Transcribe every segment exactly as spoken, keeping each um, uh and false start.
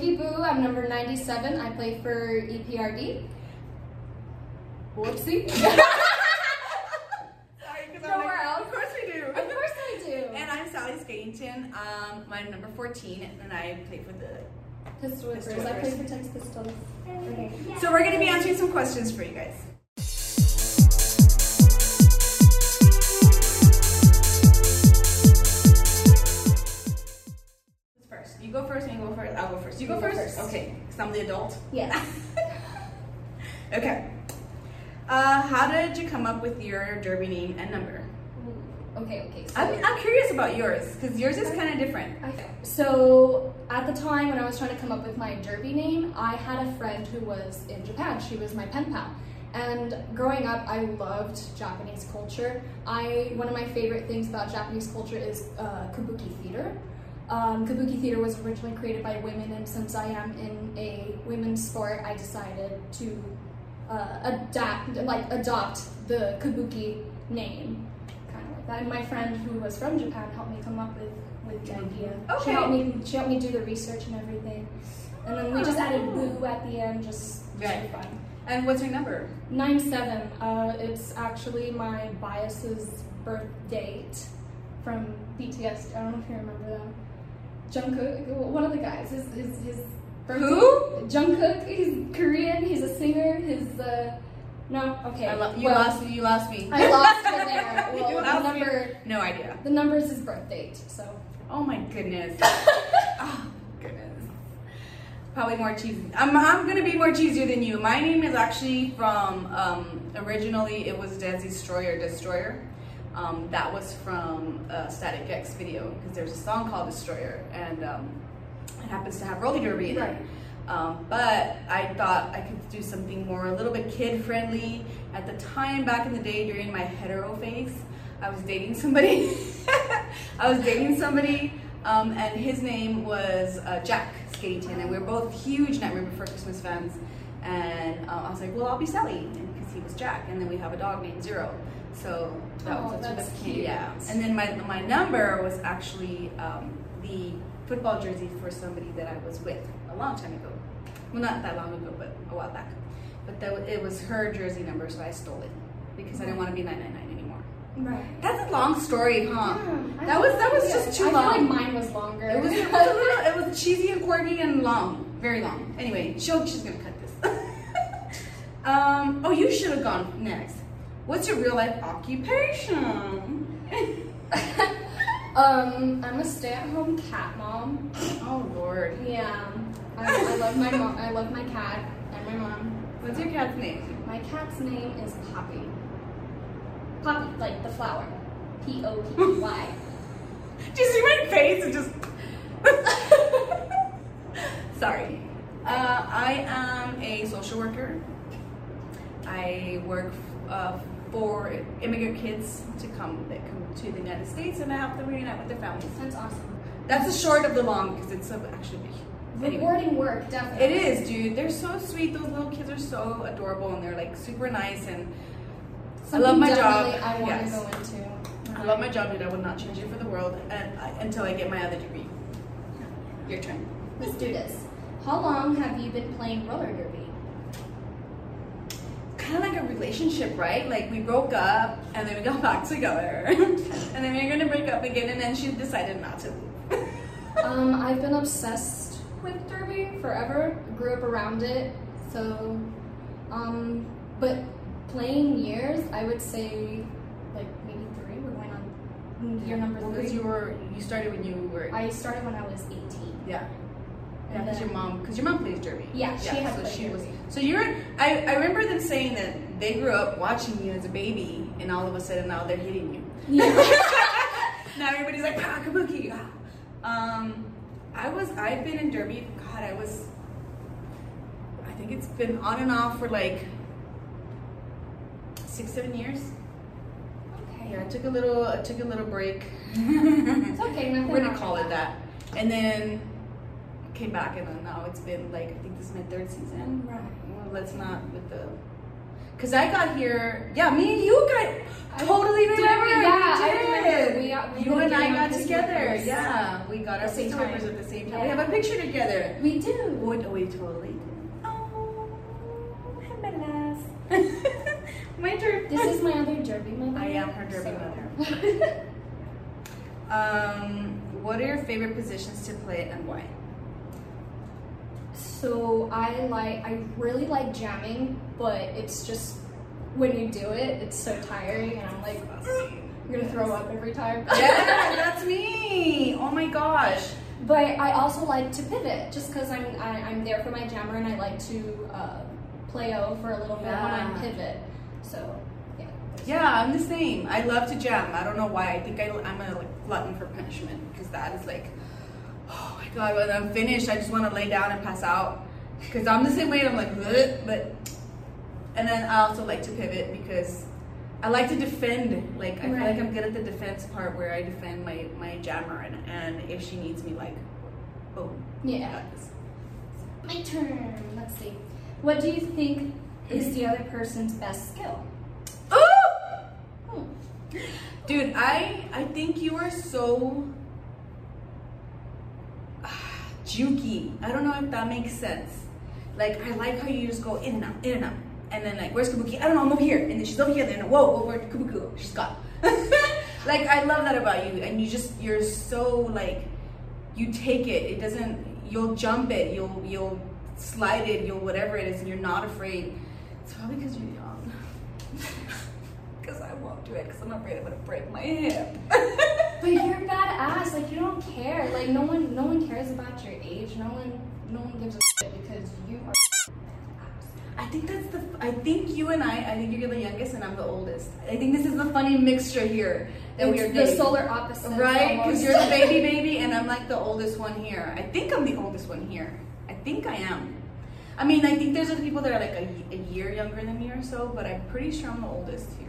Kabuki Boo, I'm number ninety-seven. I play for E P R D. Whoopsie. Sorry, because I'm like, else. Of course we do. Of course I do. And I'm Sally Skatington. Um, I'm number fourteen, and I play for the Pistol Whippers. I play for Tex Pistols. Okay. Yeah. So we're going to be answering some questions for you guys. You go first, and you go first, I'll go first. You go, you go first? first? Okay, because I'm the adult? Yes. Okay. Uh, how did you come up with your derby name and number? Okay, okay. So I'm, I'm curious about yours, because yours is okay. kind of different. Okay. So, at the time when I was trying to come up with my derby name, I had a friend who was in Japan. She was my pen pal. And growing up, I loved Japanese culture. I One of my favorite things about Japanese culture is uh, kabuki theater. Um, Kabuki theater was originally created by women, and since I am in a women's sport, I decided to uh, adapt, like adopt the Kabuki name, kind of like that. And my friend who was from Japan helped me come up with with the idea. Okay. She helped me. She helped me do the research and everything, and then we just added "boo" at the end, just right. Fun. And what's your number? nine seven. Uh, it's actually my bias's birth date from B T S. I don't know if you remember them. Jungkook, one of the guys, his his, his birthday. Who? Jungkook. He's Korean. He's a singer. His uh, no. Okay. I lo you well, lost. You lost me. I lost it there. Well, you the lost number. Me. No idea. The number is his birth date. So. Oh my goodness. Oh goodness. Probably more cheesy. I'm I'm gonna be more cheesier than you. My name is actually from um originally it was Dance Destroyer Destroyer. Um, that was from a Static X video, because there's a song called Destroyer, and um, it happens to have roller derby in it. Right. Um, but I thought I could do something more, a little bit kid-friendly. At the time, back in the day, during my hetero phase, I was dating somebody. I was dating somebody, um, and his name was uh, Jack Skatington, and we were both huge Nightmare Before Christmas fans. And uh, I was like, well, I'll be Sally, because he was Jack, and then we have a dog named Zero. So that oh, was that's cute. Yeah. And then my my number was actually um, the football jersey for somebody that I was with a long time ago. Well, not that long ago, but a while back. But that it was her jersey number, so I stole it because right. I didn't want to be nine nine nine anymore. Right. That's a long story, huh? Yeah, that was that was yeah. just too I long. I feel like mine was longer. It was it was, a little, it was cheesy and quirky and long, very long. Anyway, she'll, she's gonna cut this. um. Oh, you should have gone next. What's your real life occupation? um, I'm a stay-at-home cat mom. Oh Lord. Yeah. I, I love my mom. I love my cat and my mom. What's your cat's name? My cat's name is Poppy. Poppy, like the flower. P O P Y. Do you see my face? It just. Sorry. Uh, I am a social worker. I work. Uh, for immigrant kids to come that come to the United States, and I help them reunite with their families. That's awesome. That's the short of the long, because it's a, actually anyway. Rewarding work, definitely. It is, dude. They're so sweet. Those little kids are so adorable, and they're like super nice. And Something I love my job. I want yes. to go into. I love my job, dude. I would not change it for the world, and I, until I get my other degree. Your turn. Let's do this. How long have you been playing roller derby? Kind of like a relationship, right? Like we broke up and then we got back together, and then we were gonna break up again, and then she decided not to. um, I've been obsessed with derby forever. Grew up around it, so. Um, but playing years, I would say, like maybe three. We're going on year number well, three. Because you were, you started when you were. I started when I was eighteen. Yeah. Yeah, because your mom, because your mom plays derby. Yeah, she yeah, had so played she derby. Was. So you're. I, I remember them saying that they grew up watching you as a baby, and all of a sudden now they're hitting you. Yeah. Now everybody's like, ah, Kabuki. Ah. Um, I was. I've been in derby. God, I was. I think it's been on and off for like six, seven years. Okay. Yeah, I took a little. I took a little break. It's okay. We're gonna call it that. And then. Came back, and then now it's been like I think this is my third season. Right. Well, let's not with the Because I got here, yeah, me and you got, totally remember. Did, yeah, we did. I remember. We got, we you and I got together. Papers. Yeah, we got our same papers at the same time. Yeah. We have a picture together. We do. What, we totally do. Oh, I'm a mess. My derby. This is my other derby mother. I am her derby so. mother. Um, what are your favorite positions to play and why? So I like, I really like jamming, but it's just when you do it, it's so tiring, and I'm like, you're gonna throw up every time. Yeah, that's me. Oh my gosh. But I also like to pivot, just because I'm I, I'm there for my jammer, and I like to uh, play-o for a little bit yeah. when I pivot. So yeah. Yeah, I'm the same. I love to jam. I don't know why. I think I, I'm a like, glutton for punishment, because that is like, oh my god, when I'm finished, I just want to lay down and pass out. Because I'm the same way. I'm like, bleh, but. And then I also like to pivot because I like to defend. Like I right. feel like I'm good at the defense part where I defend my my jammer, and, and if she needs me, like, boom. Yeah. My turn. Let's see. What do you think is the other person's best skill? Oh, hmm. dude, I I think you are so uh, jukey. I don't know if that makes sense. Like I like how you just go in and out, in and out, and then like, where's Kabuki? I don't know. I'm over here, and then she's over here. Then whoa, whoa, where's Kabuki? She's gone. Like I love that about you, and you just you're so like you take it. It doesn't. You'll jump it. You'll you'll slide it. You'll whatever it is, and you're not afraid. It's probably because you're young. Because I won't do it because I'm afraid I'm gonna break my hip. But you're badass. Like you don't care. Like no one, no one cares about your age. No one, no one gives a shit because you are badass. I think that's the. I think you and I. I think you're the youngest and I'm the oldest. I think this is the funny mixture here that it's we are the dating. Solar opposite, right? Because you're the baby baby and I'm like the oldest one here. I think I'm the oldest one here. I think I am. I mean, I think there's other people that are like a, a year younger than me or so, but I'm pretty sure I'm the oldest here.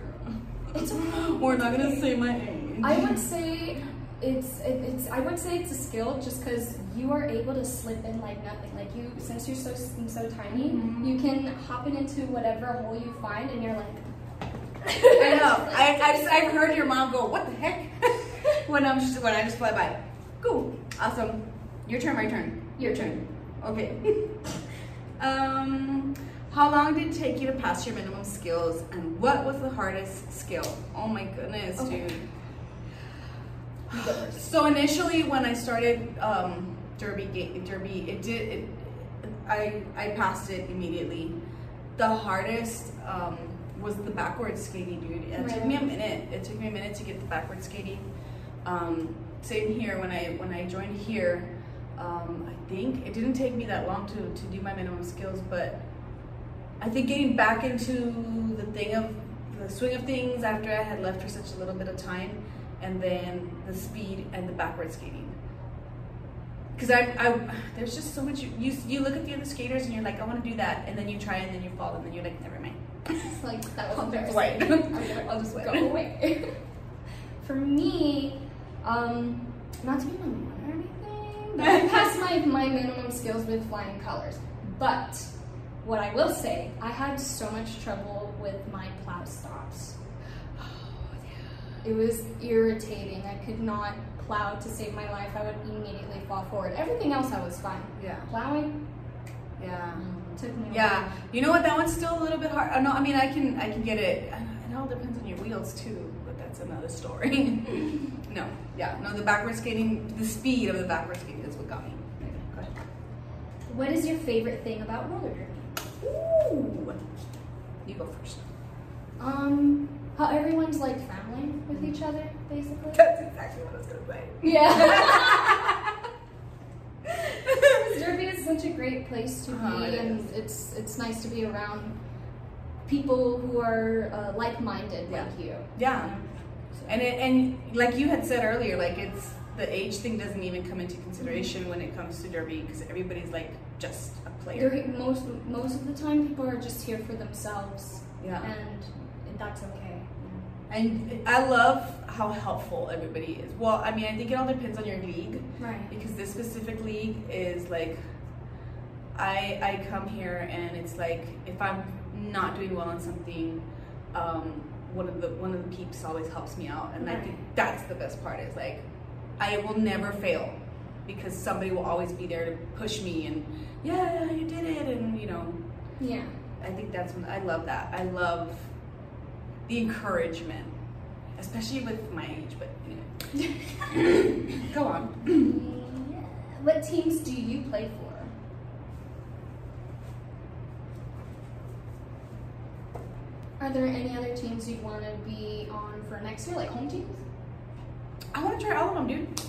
It's we're not gonna say my age. I would say it's it's I would say it's a skill just because you are able to slip in like nothing. Like you, since you're so so tiny, mm-hmm. you can hop in into whatever hole you find, and you're like. I know. I I've, I've heard your mom go, "What the heck?" when I'm just, when I just fly by. Cool. Awesome. Your turn. My turn. Your turn. Okay. Um, how long did it take you to pass your minimum skills, and what was the hardest skill? Oh my goodness, okay. dude. So initially, when I started um, Derby, Derby, it did. It, I I passed it immediately. The hardest um, was the backward skating, dude. It right. took me a minute. It took me a minute to get the backward skating. Um, same here. When I when I joined here. Um, I think it didn't take me that long to, to do my minimum skills, but I think getting back into the thing of the swing of things after I had left for such a little bit of time, and then the speed and the backward skating. Because I, I, there's just so much you, you you look at the other skaters and you're like, I want to do that, and then you try and then you fall and then you're like, never mind. It's like that was embarrassing. I'll, I'll just go away. For me, um, not to be my mother. I passed my, my minimum skills with flying colors, but what I will say, I had so much trouble with my plow stops. Oh, yeah. It was irritating. I could not plow to save my life. I would immediately fall forward. Everything else I was fine. Yeah. Plowing? Yeah. Took me yeah. Away. You know what? That one's still a little bit hard. No, I mean, I can, I can get it. It all depends on your wheels too, but that's another story. No, yeah, no, the backward skating, the speed of the backward skating is what got me. Okay, go ahead. What is your favorite thing about roller derby? Ooh, you go first. Um, how everyone's like family with each other, basically. That's exactly what I was gonna say. Yeah. Derby is such a great place to uh-huh, be, it and is. it's it's nice to be around people who are uh, like-minded yeah. like you. Yeah. You know? And it, and like you had said earlier, like it's the age thing doesn't even come into consideration when it comes to derby because everybody's like just a player. They're, most most of the time, people are just here for themselves. Yeah, and that's okay. Yeah. And I love how helpful everybody is. Well, I mean, I think it all depends on your league, right? Because this specific league is like, I I come here and it's like if I'm not doing well on something, um, one of the one of the peeps always helps me out, and right. I think that's the best part. Is like, I will never fail because somebody will always be there to push me and yeah, you did it, and you know. Yeah. I think that's when I love that. I love the encouragement, especially with my age. But you know. Go on. What teams do you play for? Are there any other teams you want to be on for next year, like home teams? I want to try all of them, dude.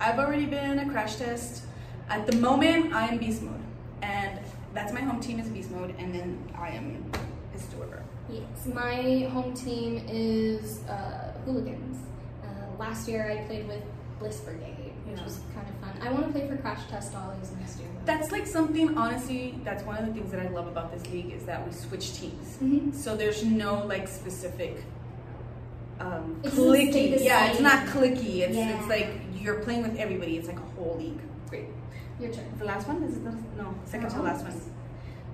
I've already been a Crash Test. At the moment, I am Beast Mode. And that's my home team is Beast Mode, and then I am Historia. Yes, my home team is uh, Hooligans. Uh, last year, I played with Bliss Brigade, which yeah. was kind of fun. I want to play for Crash Test Dollies next year. That's like something, honestly, that's one of the things that I love about this league is that we switch teams. Mm-hmm. So there's no like specific um, clicky. Yeah, it's not clicky. It's, yeah. it's like you're playing with everybody. It's like a whole league. Great. Your turn. The last one? Is it the, no, second to oh, last one.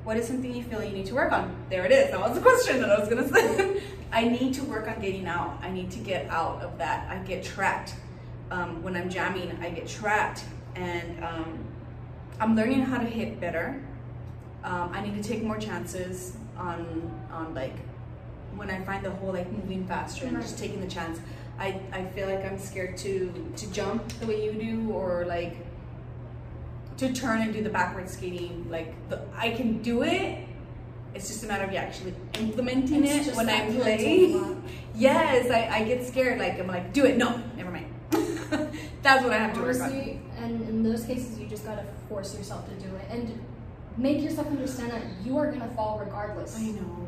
What is something you feel you need to work on? There it is. That was the question that I was going to say. I need to work on getting out. I need to get out of that. I get trapped. Um, when I'm jamming, I get trapped, and um, I'm learning how to hit better. Um, I need to take more chances on, on like, when I find the whole like moving faster and just taking the chance. I, I feel like I'm scared to, to jump the way you do, or like to turn and do the backward skating. Like the, I can do it. It's just a matter of yeah, actually implementing it's it when I play. Yes, I, I get scared. Like I'm like, do it. No, never mind. That's what I have to work on. And in those cases, you just gotta force yourself to do it and make yourself understand that you are gonna fall regardless. I know.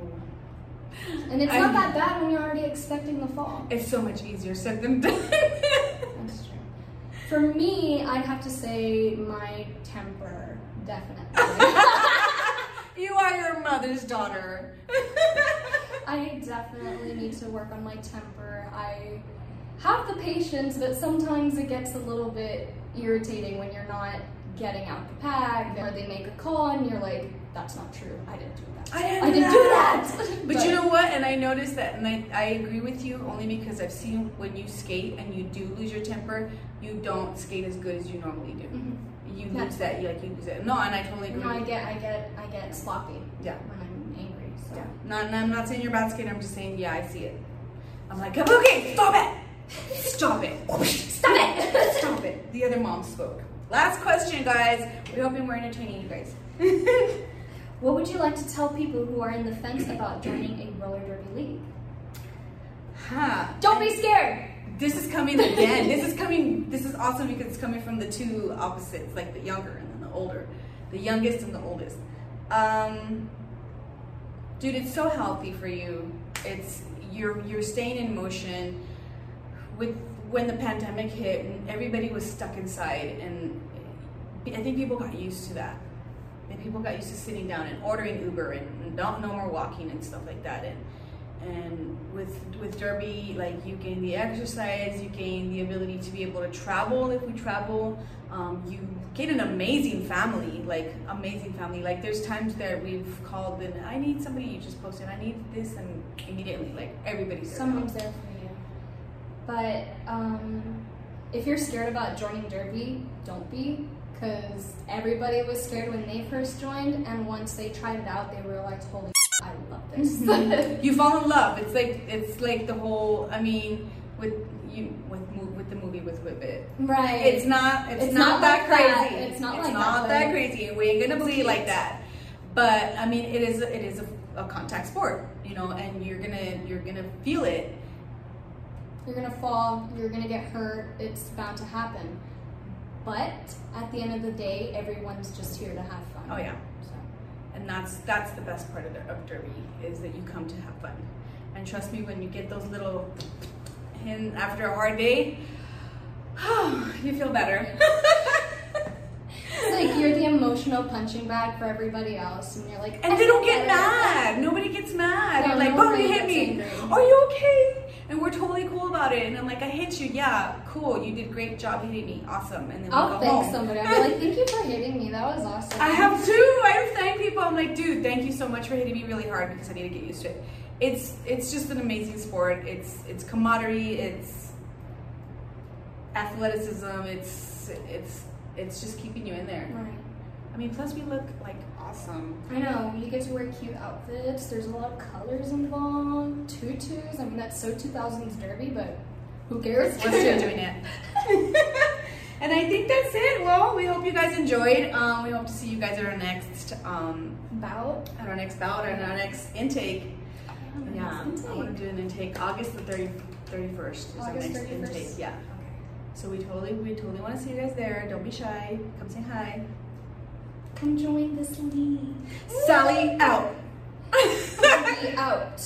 And it's I'm, not that bad when you're already expecting the fall. It's so much easier said than done. That's true. For me, I'd have to say my temper, definitely. You are your mother's daughter. I definitely need to work on my temper. I. Have the patience, but sometimes it gets a little bit irritating when you're not getting out the pack, or they make a call and you're like, that's not true, I didn't do that. I didn't, I didn't do that! that. But, but you know what, and I noticed that, and I, I agree with you only because I've seen when you skate and you do lose your temper, you don't skate as good as you normally do. Mm-hmm. You that's lose that, you like you lose it. No, and I totally agree. No, I get, I get, I get sloppy yeah. when I'm angry. So. Yeah. Not, and I'm not saying you're a bad skater, I'm just saying, yeah, I see it. I'm like, Kabuki, stop it! Stop it. Stop it. Stop it. The other mom spoke. Last question, guys. We're hoping we're entertaining you guys. What would you like to tell people who are in the fence about joining a roller derby league? Huh. Don't be scared. This is coming again. This is coming. This is awesome because it's coming from the two opposites, like the younger and then the older. The youngest and the oldest. Um, dude, it's so healthy for you. It's you're you're staying in motion. With when the pandemic hit and everybody was stuck inside, and I think people got used to that, and people got used to sitting down and ordering Uber and, and don't no more walking and stuff like that. And and with with derby, like you gain the exercise, you gain the ability to be able to travel if we travel. Um, you get an amazing family, like amazing family. Like there's times that we've called and I need somebody. You just posted I need this, and immediately like everybody's there. Someone's there. But um, if you're scared about joining derby, don't be, because everybody was scared when they first joined, and once they tried it out, they realized, holy shit, I love this. You fall in love. It's like it's like the whole. I mean, with you with with the movie with Whip It. Right. It's not. It's, it's not, not that like crazy. That. It's not it's like not that, that crazy. We ain't gonna bleed like that. But I mean, it is it is a, a contact sport, you know, and you're gonna you're gonna feel it. You're gonna fall, you're gonna get hurt, it's bound to happen. But at the end of the day, everyone's just here to have fun. Oh yeah. So. And that's that's the best part of, the, of derby, is that you come to have fun. And trust me, when you get those little in after a hard day, you feel better. It's like you're the emotional punching bag for everybody else, and you're like, and they don't get mad. Nobody gets mad. They're like, oh, you hit me. Are you okay? and we're totally cool about it. And I'm like, I hit you, yeah, cool, you did great job hitting me, awesome. And then we I'll go thank home. somebody. I'm like, thank you for hitting me, that was awesome. I have too. I have thanked people. I'm like, dude, thank you so much for hitting me really hard because I need to get used to it. It's it's just an amazing sport. It's it's camaraderie. It's athleticism. It's it's it's just keeping you in there. Right. I mean, plus we look like awesome. I know, you get to wear cute outfits. There's a lot of colors involved. Tutus. I mean, that's so two thousands derby, but who cares? We're still doing it. And I think that's it. Well, we hope you guys enjoyed. Um, we hope to see you guys at our next um, bout, at our next bout, and our next intake. Oh, yeah, intake. I want to do an intake August the thirty, thirty-first is our next thirty-first. Intake. Yeah. Okay. So we totally, we totally want to see you guys there. Don't be shy. Come say hi. Come join this league. Sally out. Sally out.